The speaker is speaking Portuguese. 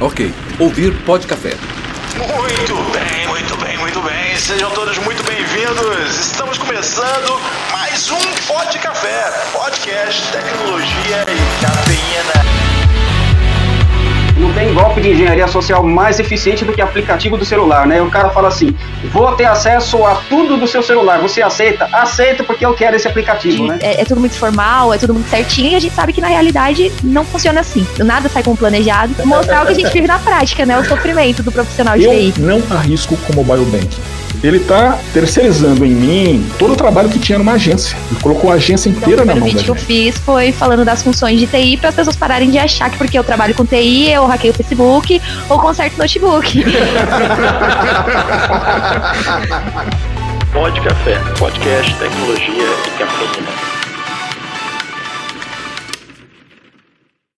Ok, ouvir Pod Café. Muito bem. Sejam todos muito bem-vindos. Estamos começando mais um Pod Café, podcast, tecnologia e cafeína. Não tem golpe de engenharia social mais eficiente do que aplicativo do celular, né? O cara fala assim, vou ter acesso a tudo do seu celular, você aceita? Aceita porque eu quero esse aplicativo, né? É tudo muito formal, é tudo muito certinho, e a gente sabe que na realidade não funciona assim. Nada sai como planejado. Mostrar o que a gente vive na prática, né? O sofrimento do profissional de TI. Eu não arrisco com o Mobile Banking. Ele está terceirizando em mim todo o trabalho que tinha numa agência. Ele colocou a agência inteira na mão da gente. O vídeo que eu fiz foi falando das funções de TI para as pessoas pararem de achar que porque eu trabalho com TI, eu hackeio o Facebook ou conserto o notebook. Pod Café, podcast, tecnologia e cafeína.